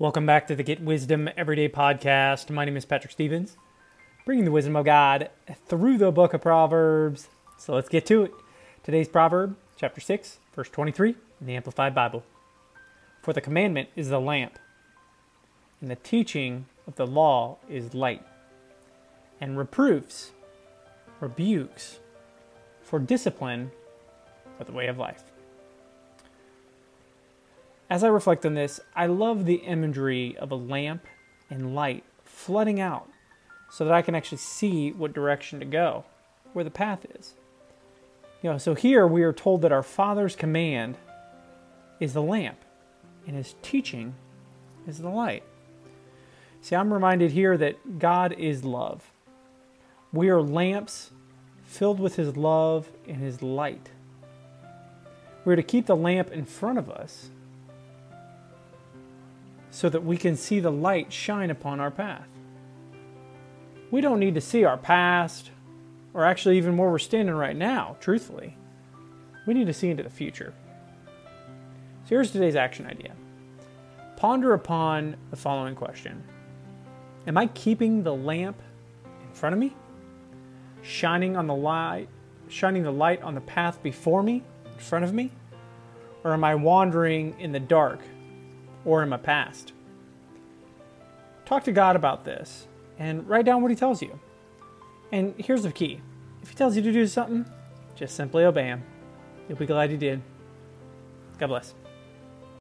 Welcome back to the Get Wisdom Everyday Podcast. My name is Patrick Stevens, bringing the wisdom of God through the book of Proverbs. So let's get to it. Today's proverb, chapter 6, verse 23 in the Amplified Bible. For the commandment is the lamp, and the teaching of the law is light. And reproofs, rebukes, for discipline are the way of life. As I reflect on this, I love the imagery of a lamp and light flooding out so that I can actually see what direction to go, where the path is. So here we are told that our Father's command is the lamp and His teaching is the light. See, I'm reminded here that God is love. We are lamps filled with His love and His light. We're to keep the lamp in front of us so that we can see the light shine upon our path. We don't need to see our past, or actually even where we're standing right now, truthfully. We need to see into the future. So here's today's action idea. Ponder upon the following question. Am I keeping the lamp in front of me? Shining the light on the path before me, in front of me? Or am I wandering in the dark? Or in my past? Talk to God about this and write down what He tells you. And here's the key. If He tells you to do something, just simply obey Him. You'll be glad you did. God bless.